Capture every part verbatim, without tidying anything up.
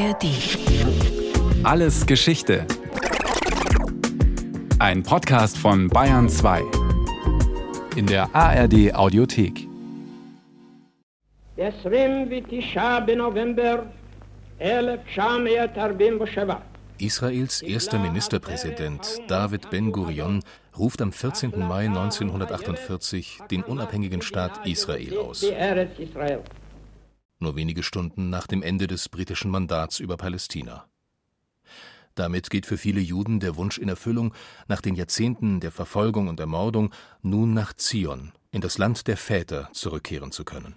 A R D. Alles Geschichte. Ein Podcast von Bayern zwei. In der A R D Audiothek. Israels erster Ministerpräsident David Ben-Gurion ruft am vierzehnten Mai neunzehnhundertachtundvierzig den unabhängigen Staat Israel aus. Nur wenige Stunden nach dem Ende des britischen Mandats über Palästina. Damit geht für viele Juden der Wunsch in Erfüllung, nach den Jahrzehnten der Verfolgung und Ermordung nun nach Zion, in das Land der Väter, zurückkehren zu können.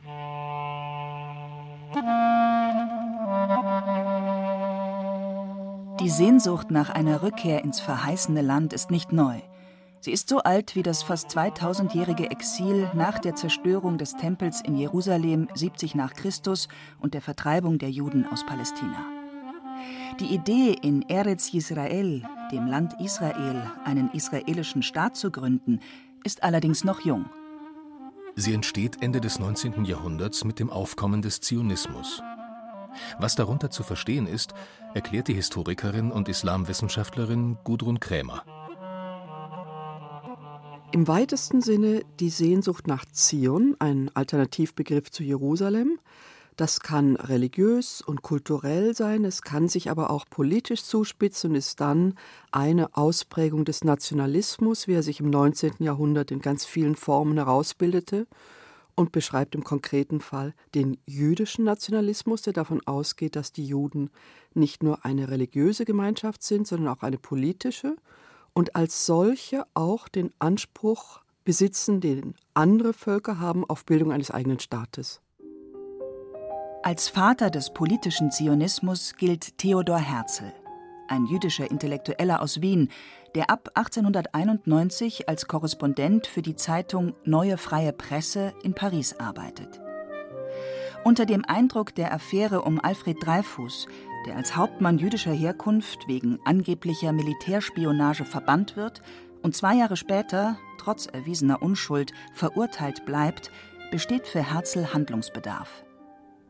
Die Sehnsucht nach einer Rückkehr ins verheißene Land ist nicht neu. Sie ist so alt wie das fast zweitausendjährige Exil nach der Zerstörung des Tempels in Jerusalem siebzig nach Christus und der Vertreibung der Juden aus Palästina. Die Idee, in Eretz Yisrael, dem Land Israel, einen israelischen Staat zu gründen, ist allerdings noch jung. Sie entsteht Ende des neunzehnten Jahrhunderts mit dem Aufkommen des Zionismus. Was darunter zu verstehen ist, erklärt die Historikerin und Islamwissenschaftlerin Gudrun Krämer. Im weitesten Sinne die Sehnsucht nach Zion, ein Alternativbegriff zu Jerusalem. Das kann religiös und kulturell sein, es kann sich aber auch politisch zuspitzen und ist dann eine Ausprägung des Nationalismus, wie er sich im neunzehnten Jahrhundert in ganz vielen Formen herausbildete, und beschreibt im konkreten Fall den jüdischen Nationalismus, der davon ausgeht, dass die Juden nicht nur eine religiöse Gemeinschaft sind, sondern auch eine politische und als solche auch den Anspruch besitzen, den andere Völker haben, auf Bildung eines eigenen Staates. Als Vater des politischen Zionismus gilt Theodor Herzl, ein jüdischer Intellektueller aus Wien, der ab achtzehnhunderteinundneunzig als Korrespondent für die Zeitung Neue Freie Presse in Paris arbeitet. Unter dem Eindruck der Affäre um Alfred Dreyfus, der als Hauptmann jüdischer Herkunft wegen angeblicher Militärspionage verbannt wird und zwei Jahre später, trotz erwiesener Unschuld, verurteilt bleibt, besteht für Herzl Handlungsbedarf.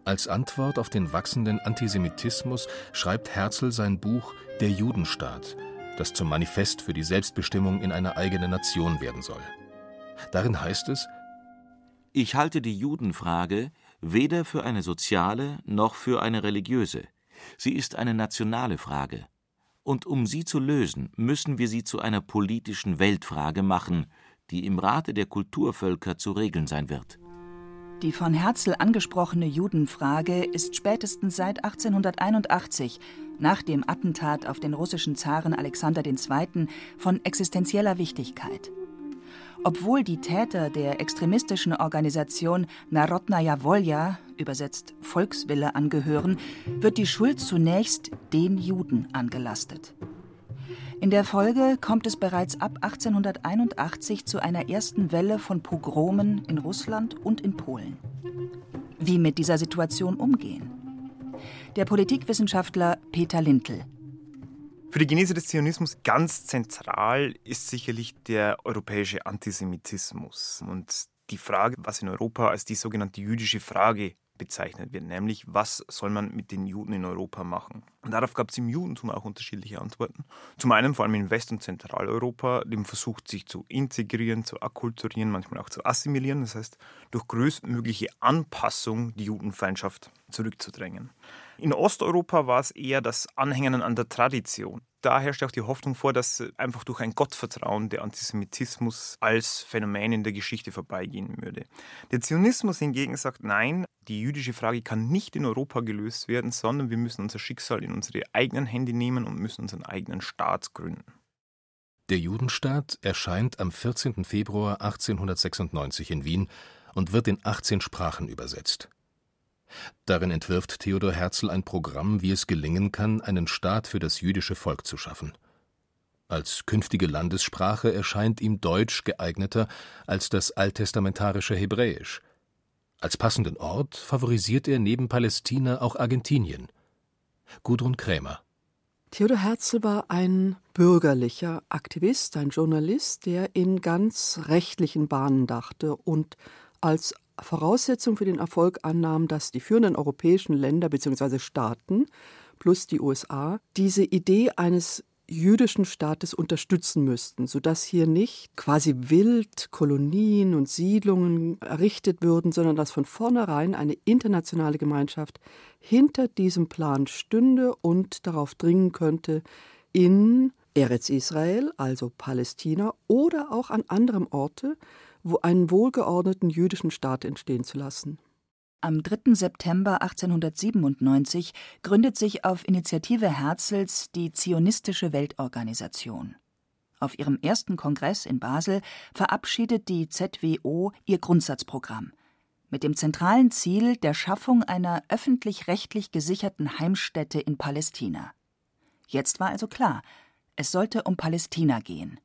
Als Antwort auf den wachsenden Antisemitismus schreibt Herzl sein Buch Der Judenstaat, das zum Manifest für die Selbstbestimmung in einer eigenen Nation werden soll. Darin heißt es: Ich halte die Judenfrage weder für eine soziale noch für eine religiöse. Sie ist eine nationale Frage. Und um sie zu lösen, müssen wir sie zu einer politischen Weltfrage machen, die im Rate der Kulturvölker zu regeln sein wird. Die von Herzl angesprochene Judenfrage ist spätestens seit achtzehnhunderteinundachtzig, nach dem Attentat auf den russischen Zaren Alexander der Zweite, von existenzieller Wichtigkeit. Obwohl die Täter der extremistischen Organisation Narodnaja Volja, übersetzt Volkswille, angehören, wird die Schuld zunächst den Juden angelastet. In der Folge kommt es bereits ab achtzehnhunderteinundachtzig zu einer ersten Welle von Pogromen in Russland und in Polen. Wie mit dieser Situation umgehen? Der Politikwissenschaftler Peter Lintl. Für die Genese des Zionismus ganz zentral ist sicherlich der europäische Antisemitismus und die Frage, was in Europa als die sogenannte jüdische Frage bezeichnet wird, nämlich was soll man mit den Juden in Europa machen. Und darauf gab es im Judentum auch unterschiedliche Antworten. Zum einen vor allem in West- und Zentraleuropa, dem Versuch, sich zu integrieren, zu akkulturieren, manchmal auch zu assimilieren, das heißt durch größtmögliche Anpassung die Judenfeindschaft zurückzudrängen. In Osteuropa war es eher das Anhängen an der Tradition. Da herrscht auch die Hoffnung vor, dass einfach durch ein Gottvertrauen der Antisemitismus als Phänomen in der Geschichte vorbeigehen würde. Der Zionismus hingegen sagt, nein, die jüdische Frage kann nicht in Europa gelöst werden, sondern wir müssen unser Schicksal in unsere eigenen Hände nehmen und müssen unseren eigenen Staat gründen. Der Judenstaat erscheint am vierzehnten Februar achtzehnhundertsechsundneunzig in Wien und wird in achtzehn Sprachen übersetzt. Darin entwirft Theodor Herzl ein Programm, wie es gelingen kann, einen Staat für das jüdische Volk zu schaffen. Als künftige Landessprache erscheint ihm Deutsch geeigneter als das alttestamentarische Hebräisch. Als passenden Ort favorisiert er neben Palästina auch Argentinien. Gudrun Krämer. Theodor Herzl war ein bürgerlicher Aktivist, ein Journalist, der in ganz rechtlichen Bahnen dachte und als Voraussetzung für den Erfolg annahm, dass die führenden europäischen Länder bzw. Staaten plus die U S A diese Idee eines jüdischen Staates unterstützen müssten, sodass hier nicht quasi wild Kolonien und Siedlungen errichtet würden, sondern dass von vornherein eine internationale Gemeinschaft hinter diesem Plan stünde und darauf dringen könnte, in Eretz Israel, also Palästina, oder auch an anderem Orte, wo einen wohlgeordneten jüdischen Staat entstehen zu lassen. Am dritter September achtzehnhundertsiebenundneunzig gründet sich auf Initiative Herzls die Zionistische Weltorganisation. Auf ihrem ersten Kongress in Basel verabschiedet die Z W O ihr Grundsatzprogramm mit dem zentralen Ziel der Schaffung einer öffentlich-rechtlich gesicherten Heimstätte in Palästina. Jetzt war also klar, es sollte um Palästina gehen.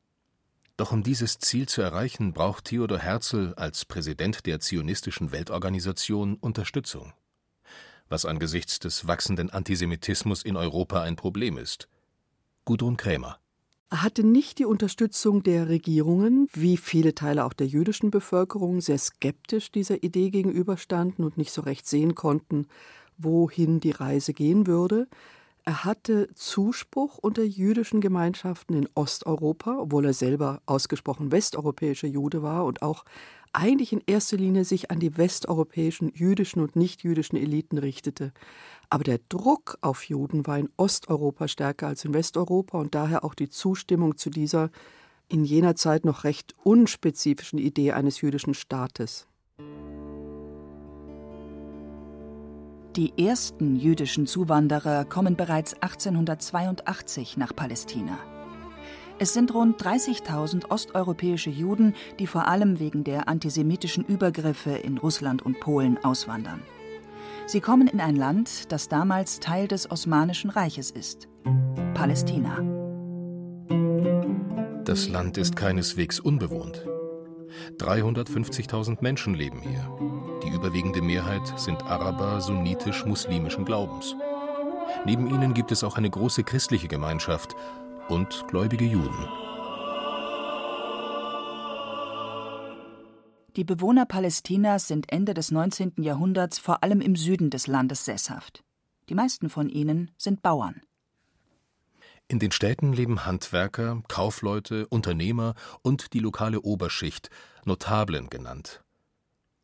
Doch um dieses Ziel zu erreichen, braucht Theodor Herzl als Präsident der Zionistischen Weltorganisation Unterstützung. Was angesichts des wachsenden Antisemitismus in Europa ein Problem ist. Gudrun Krämer. Er hatte nicht die Unterstützung der Regierungen, wie viele Teile auch der jüdischen Bevölkerung sehr skeptisch dieser Idee gegenüberstanden und nicht so recht sehen konnten, wohin die Reise gehen würde. Er hatte Zuspruch unter jüdischen Gemeinschaften in Osteuropa, obwohl er selber ausgesprochen westeuropäischer Jude war und auch eigentlich in erster Linie sich an die westeuropäischen jüdischen und nichtjüdischen Eliten richtete. Aber der Druck auf Juden war in Osteuropa stärker als in Westeuropa und daher auch die Zustimmung zu dieser in jener Zeit noch recht unspezifischen Idee eines jüdischen Staates. Die ersten jüdischen Zuwanderer kommen bereits achtzehnhundertzweiundachtzig nach Palästina. Es sind rund dreißigtausend osteuropäische Juden, die vor allem wegen der antisemitischen Übergriffe in Russland und Polen auswandern. Sie kommen in ein Land, das damals Teil des Osmanischen Reiches ist: Palästina. Das Land ist keineswegs unbewohnt. dreihundertfünfzigtausend Menschen leben hier. Die überwiegende Mehrheit sind Araber sunnitisch-muslimischen Glaubens. Neben ihnen gibt es auch eine große christliche Gemeinschaft und gläubige Juden. Die Bewohner Palästinas sind Ende des neunzehnten Jahrhunderts vor allem im Süden des Landes sesshaft. Die meisten von ihnen sind Bauern. In den Städten leben Handwerker, Kaufleute, Unternehmer und die lokale Oberschicht, Notablen genannt.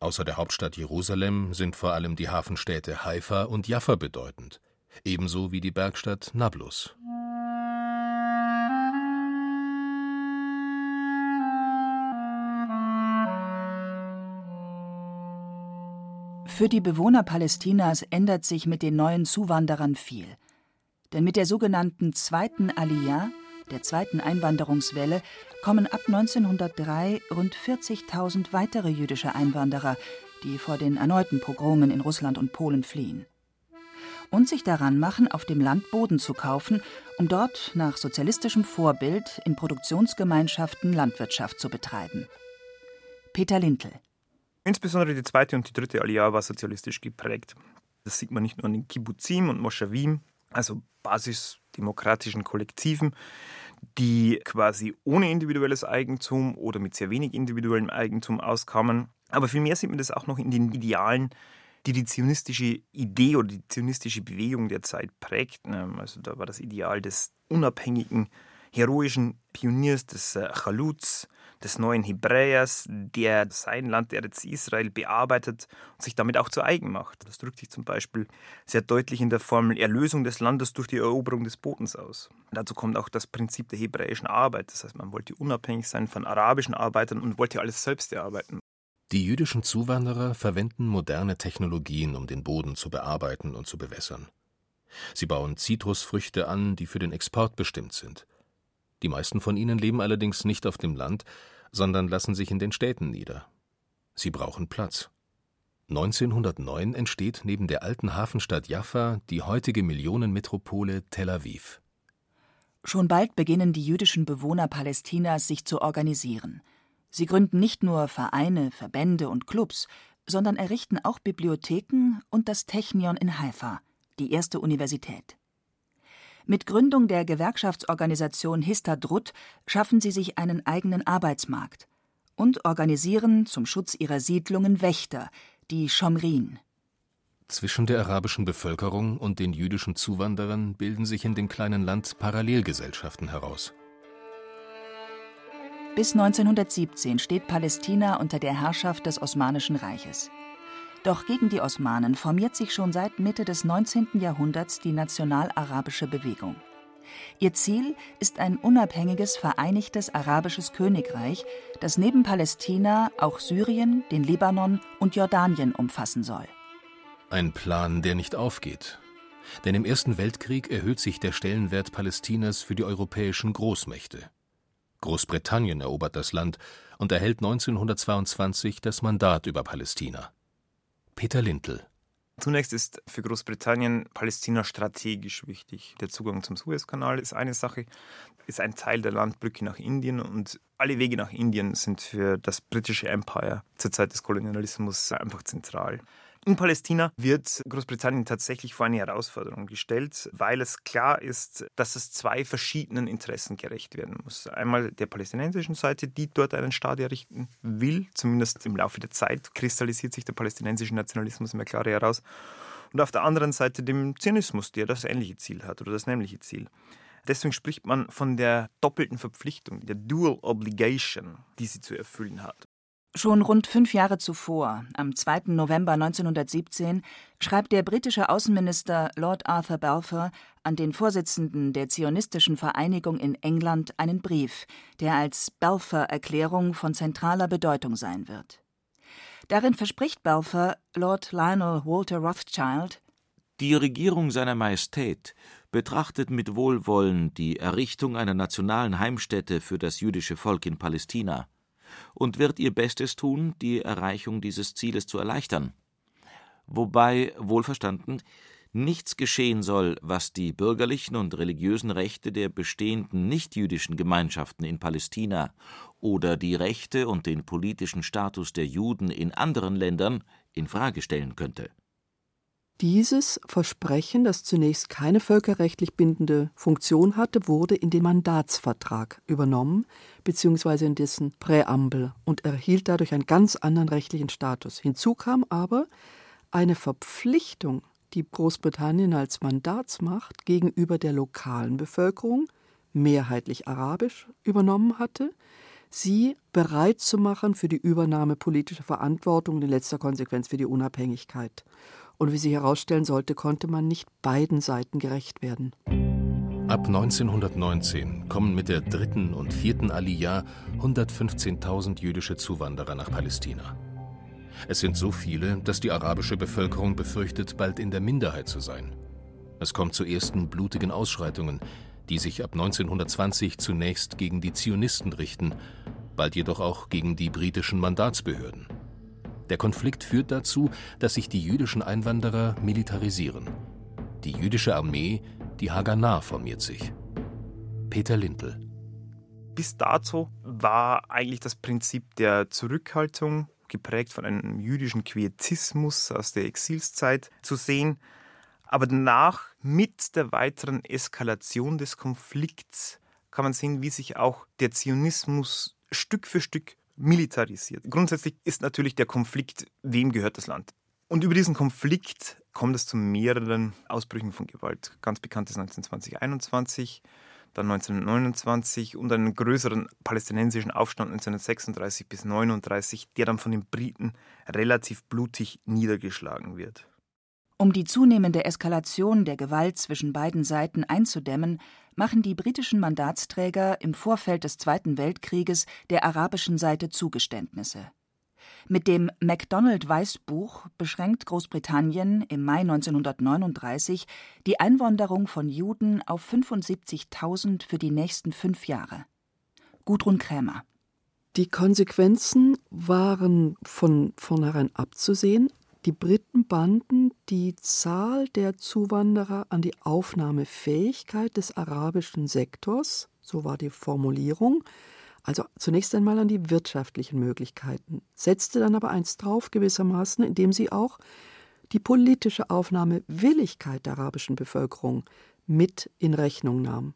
Außer der Hauptstadt Jerusalem sind vor allem die Hafenstädte Haifa und Jaffa bedeutend, ebenso wie die Bergstadt Nablus. Für die Bewohner Palästinas ändert sich mit den neuen Zuwanderern viel. Denn mit der sogenannten zweiten Aliyah, der zweiten Einwanderungswelle, kommen ab neunzehnhundertdrei rund vierzigtausend weitere jüdische Einwanderer, die vor den erneuten Pogromen in Russland und Polen fliehen. Und sich daran machen, auf dem Land Boden zu kaufen, um dort nach sozialistischem Vorbild in Produktionsgemeinschaften Landwirtschaft zu betreiben. Peter Lintl. Insbesondere die zweite und die dritte Aliyah war sozialistisch geprägt. Das sieht man nicht nur an den Kibbuzim und Moschawim, also basisdemokratischen Kollektiven, die quasi ohne individuelles Eigentum oder mit sehr wenig individuellem Eigentum auskamen. Aber vielmehr sieht man das auch noch in den Idealen, die die zionistische Idee oder die zionistische Bewegung der Zeit prägt. Also da war das Ideal des unabhängigen, heroischen Pioniers, des Chaluts, des neuen Hebräers, der sein Land, der jetzt Israel, bearbeitet und sich damit auch zu eigen macht. Das drückt sich zum Beispiel sehr deutlich in der Formel Erlösung des Landes durch die Eroberung des Bodens aus. Und dazu kommt auch das Prinzip der hebräischen Arbeit. Das heißt, man wollte unabhängig sein von arabischen Arbeitern und wollte alles selbst erarbeiten. Die jüdischen Zuwanderer verwenden moderne Technologien, um den Boden zu bearbeiten und zu bewässern. Sie bauen Zitrusfrüchte an, die für den Export bestimmt sind. Die meisten von ihnen leben allerdings nicht auf dem Land, sondern lassen sich in den Städten nieder. Sie brauchen Platz. neunzehnhundertneun entsteht neben der alten Hafenstadt Jaffa die heutige Millionenmetropole Tel Aviv. Schon bald beginnen die jüdischen Bewohner Palästinas, sich zu organisieren. Sie gründen nicht nur Vereine, Verbände und Clubs, sondern errichten auch Bibliotheken und das Technion in Haifa, die erste Universität. Mit Gründung der Gewerkschaftsorganisation Histadrut schaffen sie sich einen eigenen Arbeitsmarkt und organisieren zum Schutz ihrer Siedlungen Wächter, die Schomrin. Zwischen der arabischen Bevölkerung und den jüdischen Zuwanderern bilden sich in dem kleinen Land Parallelgesellschaften heraus. Bis neunzehnhundertsiebzehn steht Palästina unter der Herrschaft des Osmanischen Reiches. Doch gegen die Osmanen formiert sich schon seit Mitte des neunzehnten Jahrhunderts die national-arabische Bewegung. Ihr Ziel ist ein unabhängiges, vereinigtes arabisches Königreich, das neben Palästina auch Syrien, den Libanon und Jordanien umfassen soll. Ein Plan, der nicht aufgeht. Denn im Ersten Weltkrieg erhöht sich der Stellenwert Palästinas für die europäischen Großmächte. Großbritannien erobert das Land und erhält neunzehnhundertzweiundzwanzig das Mandat über Palästina. Peter Lintl. Zunächst ist für Großbritannien Palästina strategisch wichtig. Der Zugang zum Suezkanal ist eine Sache, ist ein Teil der Landbrücke nach Indien und alle Wege nach Indien sind für das britische Empire zur Zeit des Kolonialismus einfach zentral. In Palästina wird Großbritannien tatsächlich vor eine Herausforderung gestellt, weil es klar ist, dass es zwei verschiedenen Interessen gerecht werden muss. Einmal der palästinensischen Seite, die dort einen Staat errichten will. Zumindest im Laufe der Zeit kristallisiert sich der palästinensische Nationalismus immer klarer heraus. Und auf der anderen Seite dem Zionismus, der das ähnliche Ziel hat oder das nämliche Ziel. Deswegen spricht man von der doppelten Verpflichtung, der Dual Obligation, die sie zu erfüllen hat. Schon rund fünf Jahre zuvor, am zweiten November neunzehnhundertsiebzehn, schreibt der britische Außenminister Lord Arthur Balfour an den Vorsitzenden der Zionistischen Vereinigung in England einen Brief, der als Balfour-Erklärung von zentraler Bedeutung sein wird. Darin verspricht Balfour Lord Lionel Walter Rothschild: Die Regierung seiner Majestät betrachtet mit Wohlwollen die Errichtung einer nationalen Heimstätte für das jüdische Volk in Palästina und wird ihr Bestes tun, die Erreichung dieses Zieles zu erleichtern. Wobei, wohlverstanden, nichts geschehen soll, was die bürgerlichen und religiösen Rechte der bestehenden nichtjüdischen Gemeinschaften in Palästina oder die Rechte und den politischen Status der Juden in anderen Ländern in Frage stellen könnte. Dieses Versprechen, das zunächst keine völkerrechtlich bindende Funktion hatte, wurde in den Mandatsvertrag übernommen bzw. in dessen Präambel und erhielt dadurch einen ganz anderen rechtlichen Status. Hinzu kam aber eine Verpflichtung, die Großbritannien als Mandatsmacht gegenüber der lokalen Bevölkerung, mehrheitlich arabisch, übernommen hatte, sie bereit zu machen für die Übernahme politischer Verantwortung und in letzter Konsequenz für die Unabhängigkeit. Und wie sich herausstellen sollte, konnte man nicht beiden Seiten gerecht werden. Ab neunzehnhundertneunzehn kommen mit der dritten und vierten Aliyah hundertfünfzehntausend jüdische Zuwanderer nach Palästina. Es sind so viele, dass die arabische Bevölkerung befürchtet, bald in der Minderheit zu sein. Es kommt zu ersten blutigen Ausschreitungen, die sich ab neunzehnhundertzwanzig zunächst gegen die Zionisten richten, bald jedoch auch gegen die britischen Mandatsbehörden. Der Konflikt führt dazu, dass sich die jüdischen Einwanderer militarisieren. Die jüdische Armee, die Haganah, formiert sich. Peter Lintl. Bis dato war eigentlich das Prinzip der Zurückhaltung, geprägt von einem jüdischen Quietismus aus der Exilszeit, zu sehen. Aber danach, mit der weiteren Eskalation des Konflikts, kann man sehen, wie sich auch der Zionismus Stück für Stück militarisiert. Grundsätzlich ist natürlich der Konflikt, wem gehört das Land? Und über diesen Konflikt kommt es zu mehreren Ausbrüchen von Gewalt. Ganz bekannt ist neunzehnhundertzwanzig einundzwanzig, dann neunzehnhundertneunundzwanzig und einen größeren palästinensischen Aufstand neunzehnhundertsechsunddreißig bis neununddreißig, der dann von den Briten relativ blutig niedergeschlagen wird. Um die zunehmende Eskalation der Gewalt zwischen beiden Seiten einzudämmen, machen die britischen Mandatsträger im Vorfeld des Zweiten Weltkrieges der arabischen Seite Zugeständnisse. Mit dem MacDonald-Weißbuch beschränkt Großbritannien im Mai neunzehnhundertneununddreißig die Einwanderung von Juden auf fünfundsiebzigtausend für die nächsten fünf Jahre. Gudrun Krämer. Die Konsequenzen waren von vornherein abzusehen. Die Briten banden die Zahl der Zuwanderer an die Aufnahmefähigkeit des arabischen Sektors, so war die Formulierung, also zunächst einmal an die wirtschaftlichen Möglichkeiten, setzte dann aber eins drauf gewissermaßen, indem sie auch die politische Aufnahmewilligkeit der arabischen Bevölkerung mit in Rechnung nahm.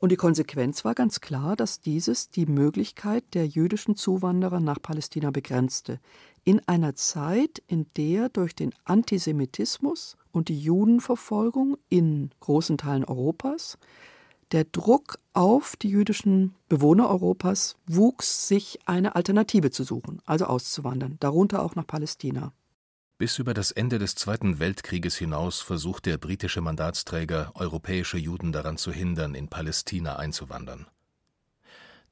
Und die Konsequenz war ganz klar, dass dieses die Möglichkeit der jüdischen Zuwanderer nach Palästina begrenzte. In einer Zeit, in der durch den Antisemitismus und die Judenverfolgung in großen Teilen Europas der Druck auf die jüdischen Bewohner Europas wuchs, sich eine Alternative zu suchen, also auszuwandern, darunter auch nach Palästina. Bis über das Ende des Zweiten Weltkrieges hinaus versucht der britische Mandatsträger, europäische Juden daran zu hindern, in Palästina einzuwandern.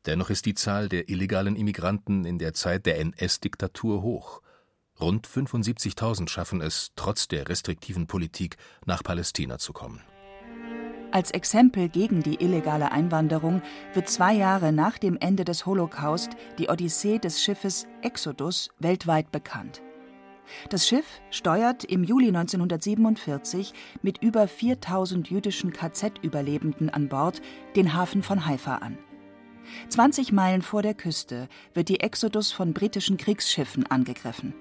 Dennoch ist die Zahl der illegalen Immigranten in der Zeit der N S-Diktatur hoch. Rund fünfundsiebzigtausend schaffen es, trotz der restriktiven Politik, nach Palästina zu kommen. Als Exempel gegen die illegale Einwanderung wird zwei Jahre nach dem Ende des Holocaust die Odyssee des Schiffes Exodus weltweit bekannt. Das Schiff steuert im Juli neunzehnhundertsiebenundvierzig mit über viertausend jüdischen K Z-Überlebenden an Bord den Hafen von Haifa an. zwanzig Meilen vor der Küste wird die Exodus von britischen Kriegsschiffen angegriffen.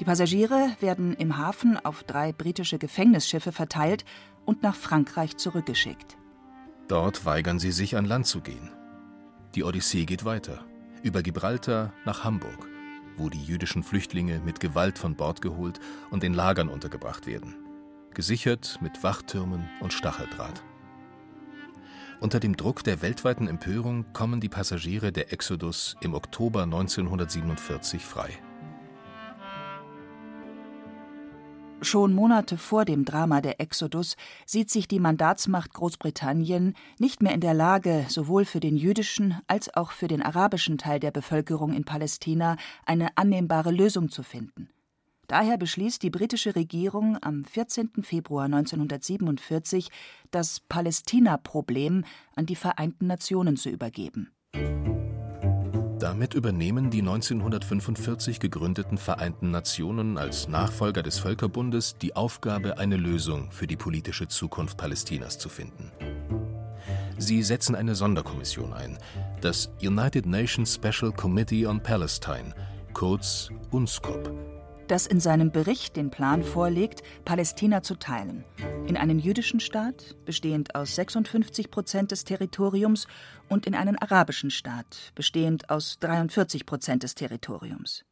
Die Passagiere werden im Hafen auf drei britische Gefängnisschiffe verteilt und nach Frankreich zurückgeschickt. Dort weigern sie sich, an Land zu gehen. Die Odyssee geht weiter, über Gibraltar nach Hamburg, wo die jüdischen Flüchtlinge mit Gewalt von Bord geholt und in Lagern untergebracht werden, gesichert mit Wachtürmen und Stacheldraht. Unter dem Druck der weltweiten Empörung kommen die Passagiere der Exodus im Oktober neunzehnhundertsiebenundvierzig frei. Schon Monate vor dem Drama der Exodus sieht sich die Mandatsmacht Großbritannien nicht mehr in der Lage, sowohl für den jüdischen als auch für den arabischen Teil der Bevölkerung in Palästina eine annehmbare Lösung zu finden. Daher beschließt die britische Regierung am vierzehnten Februar neunzehnhundertsiebenundvierzig, das Palästina-Problem an die Vereinten Nationen zu übergeben. Damit übernehmen die neunzehnhundertfünfundvierzig gegründeten Vereinten Nationen als Nachfolger des Völkerbundes die Aufgabe, eine Lösung für die politische Zukunft Palästinas zu finden. Sie setzen eine Sonderkommission ein, das United Nations Special Committee on Palestine, kurz UNSCOP, das in seinem Bericht den Plan vorlegt, Palästina zu teilen. In einen jüdischen Staat, bestehend aus sechsundfünfzig Prozent des Territoriums, und in einen arabischen Staat, bestehend aus dreiundvierzig Prozent des Territoriums.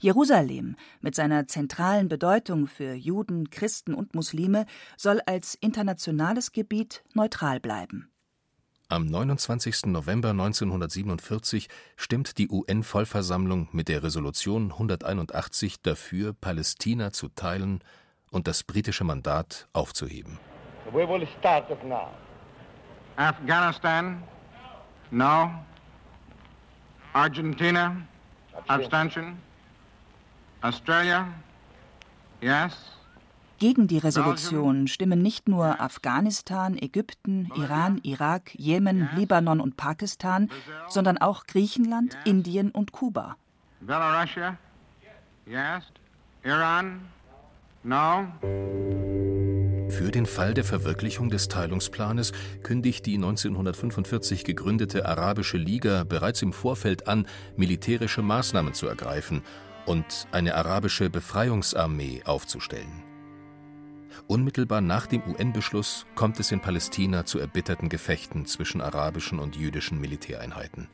Jerusalem, mit seiner zentralen Bedeutung für Juden, Christen und Muslime, soll als internationales Gebiet neutral bleiben. Am neunundzwanzigsten November neunzehnhundertsiebenundvierzig stimmt die U N-Vollversammlung mit der Resolution hunderteinundachtzig dafür, Palästina zu teilen und das britische Mandat aufzuheben. We will start it now. Afghanistan, no. Argentina, abstention. Australia, yes. Gegen die Resolution stimmen nicht nur Afghanistan, Ägypten, Iran, Irak, Jemen, Libanon und Pakistan, sondern auch Griechenland, Indien und Kuba. Für den Fall der Verwirklichung des Teilungsplanes kündigt die neunzehnhundertfünfundvierzig gegründete Arabische Liga bereits im Vorfeld an, militärische Maßnahmen zu ergreifen und eine arabische Befreiungsarmee aufzustellen. Unmittelbar nach dem U N-Beschluss kommt es in Palästina zu erbitterten Gefechten zwischen arabischen und jüdischen Militäreinheiten.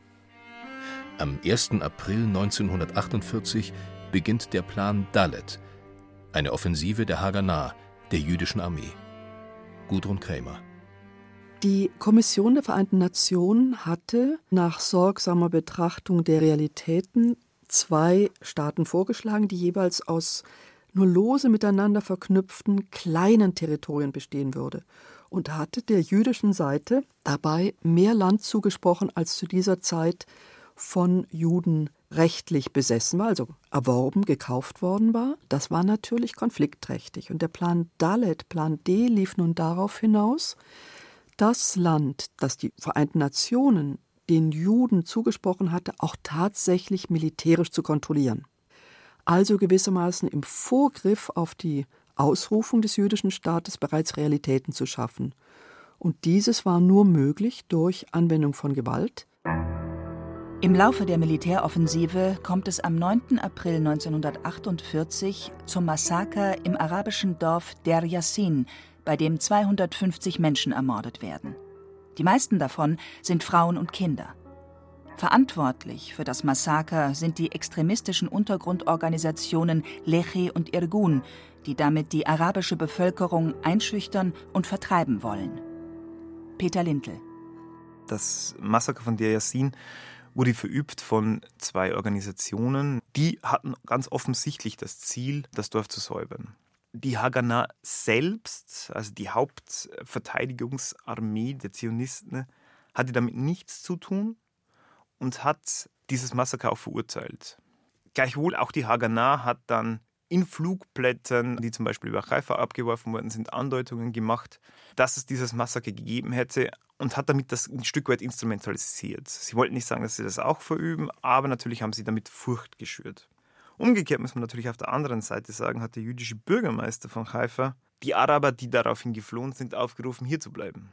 Am ersten April neunzehnhundertachtundvierzig beginnt der Plan Dalet, eine Offensive der Haganah, der jüdischen Armee. Gudrun Krämer. Die Kommission der Vereinten Nationen hatte nach sorgsamer Betrachtung der Realitäten zwei Staaten vorgeschlagen, die jeweils aus nur lose miteinander verknüpften kleinen Territorien bestehen würde und hatte der jüdischen Seite dabei mehr Land zugesprochen, als zu dieser Zeit von Juden rechtlich besessen war, also erworben, gekauft worden war. Das war natürlich konfliktträchtig. Und der Plan Dalet, Plan D, lief nun darauf hinaus, das Land, das die Vereinten Nationen den Juden zugesprochen hatte, auch tatsächlich militärisch zu kontrollieren. Also gewissermaßen im Vorgriff auf die Ausrufung des jüdischen Staates bereits Realitäten zu schaffen. Und dieses war nur möglich durch Anwendung von Gewalt. Im Laufe der Militäroffensive kommt es am neunten April neunzehnhundertachtundvierzig zum Massaker im arabischen Dorf Deir Yassin, bei dem zweihundertfünfzig Menschen ermordet werden. Die meisten davon sind Frauen und Kinder. Verantwortlich für das Massaker sind die extremistischen Untergrundorganisationen Lehi und Irgun, die damit die arabische Bevölkerung einschüchtern und vertreiben wollen. Peter Lintl. Das Massaker von Deir Yassin wurde verübt von zwei Organisationen. Die hatten ganz offensichtlich das Ziel, das Dorf zu säubern. Die Haganah selbst, also die Hauptverteidigungsarmee der Zionisten, hatte damit nichts zu tun und hat dieses Massaker auch verurteilt. Gleichwohl auch die Haganah hat dann in Flugblättern, die zum Beispiel über Haifa abgeworfen worden sind, Andeutungen gemacht, dass es dieses Massaker gegeben hätte und hat damit das ein Stück weit instrumentalisiert. Sie wollten nicht sagen, dass sie das auch verüben, aber natürlich haben sie damit Furcht geschürt. Umgekehrt muss man natürlich auf der anderen Seite sagen, hat der jüdische Bürgermeister von Haifa die Araber, die daraufhin geflohen sind, aufgerufen, hier zu bleiben.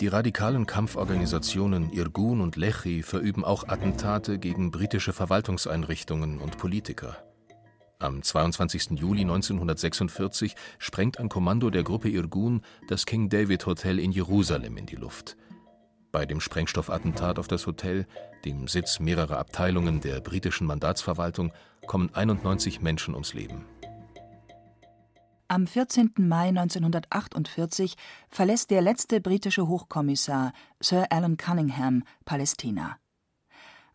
Die radikalen Kampforganisationen Irgun und Lehi verüben auch Attentate gegen britische Verwaltungseinrichtungen und Politiker. Am zweiundzwanzigsten Juli neunzehnhundertsechsundvierzig sprengt ein Kommando der Gruppe Irgun das King David Hotel in Jerusalem in die Luft. Bei dem Sprengstoffattentat auf das Hotel, dem Sitz mehrerer Abteilungen der britischen Mandatsverwaltung, kommen einundneunzig Menschen ums Leben. Am vierzehnten Mai neunzehnhundertachtundvierzig verlässt der letzte britische Hochkommissar, Sir Alan Cunningham, Palästina.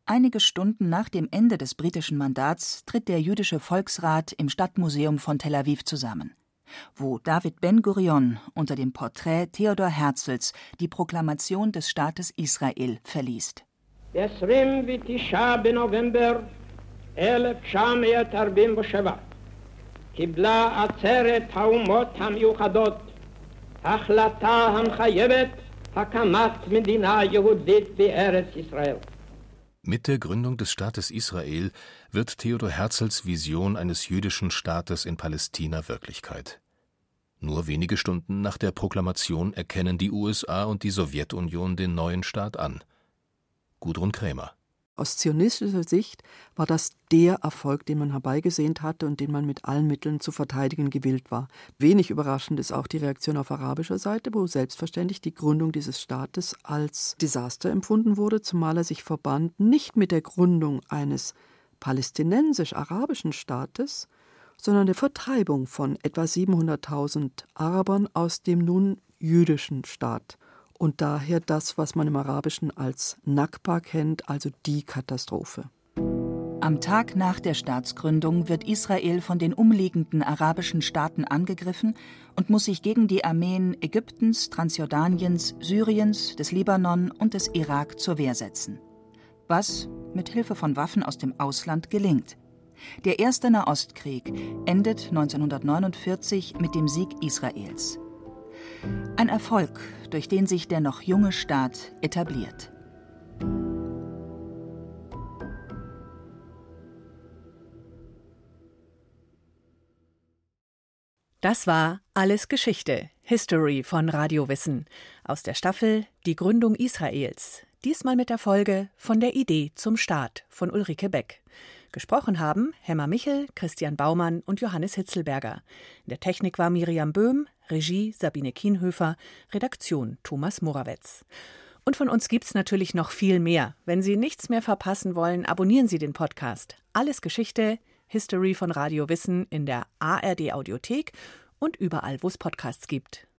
Einige Stunden nach dem Ende des britischen Mandats tritt der jüdische Volksrat im Stadtmuseum von Tel Aviv zusammen, wo David Ben-Gurion unter dem Porträt Theodor Herzls die Proklamation des Staates Israel verliest. Der zwanzigsten November elfzehnhundertsiebenundarbeitzig קיבלה עצרת האומות המיוחדות, החלטה המחייבת הקמת מדינה יהודית בארץ ישראל. Mit der Gründung des Staates Israel wird Theodor Herzls Vision eines jüdischen Staates in Palästina Wirklichkeit. Nur wenige Stunden nach der Proklamation erkennen die U S A und die Sowjetunion den neuen Staat an. Gudrun Krämer. Aus zionistischer Sicht war das der Erfolg, den man herbeigesehnt hatte und den man mit allen Mitteln zu verteidigen gewillt war. Wenig überraschend ist auch die Reaktion auf arabischer Seite, wo selbstverständlich die Gründung dieses Staates als Desaster empfunden wurde, zumal er sich verband nicht mit der Gründung eines palästinensisch-arabischen Staates, sondern der Vertreibung von etwa siebenhunderttausend Arabern aus dem nun jüdischen Staat. Und daher das, was man im Arabischen als Nakba kennt, also die Katastrophe. Am Tag nach der Staatsgründung wird Israel von den umliegenden arabischen Staaten angegriffen und muss sich gegen die Armeen Ägyptens, Transjordaniens, Syriens, des Libanon und des Irak zur Wehr setzen. Was mit Hilfe von Waffen aus dem Ausland gelingt. Der erste Nahostkrieg endet neunzehnhundertneunundvierzig mit dem Sieg Israels. Ein Erfolg, durch den sich der noch junge Staat etabliert. Das war Alles Geschichte, History von Radio Wissen, aus der Staffel Die Gründung Israels, diesmal mit der Folge Von der Idee zum Staat von Ulrike Beck. Gesprochen haben Hemma Michel, Christian Baumann und Johannes Hitzelberger. In der Technik war Miriam Böhm, Regie Sabine Kienhöfer, Redaktion Thomas Morawetz. Und von uns gibt's natürlich noch viel mehr. Wenn Sie nichts mehr verpassen wollen, abonnieren Sie den Podcast. Alles Geschichte, History von Radio Wissen in der A R D Audiothek und überall, wo es Podcasts gibt.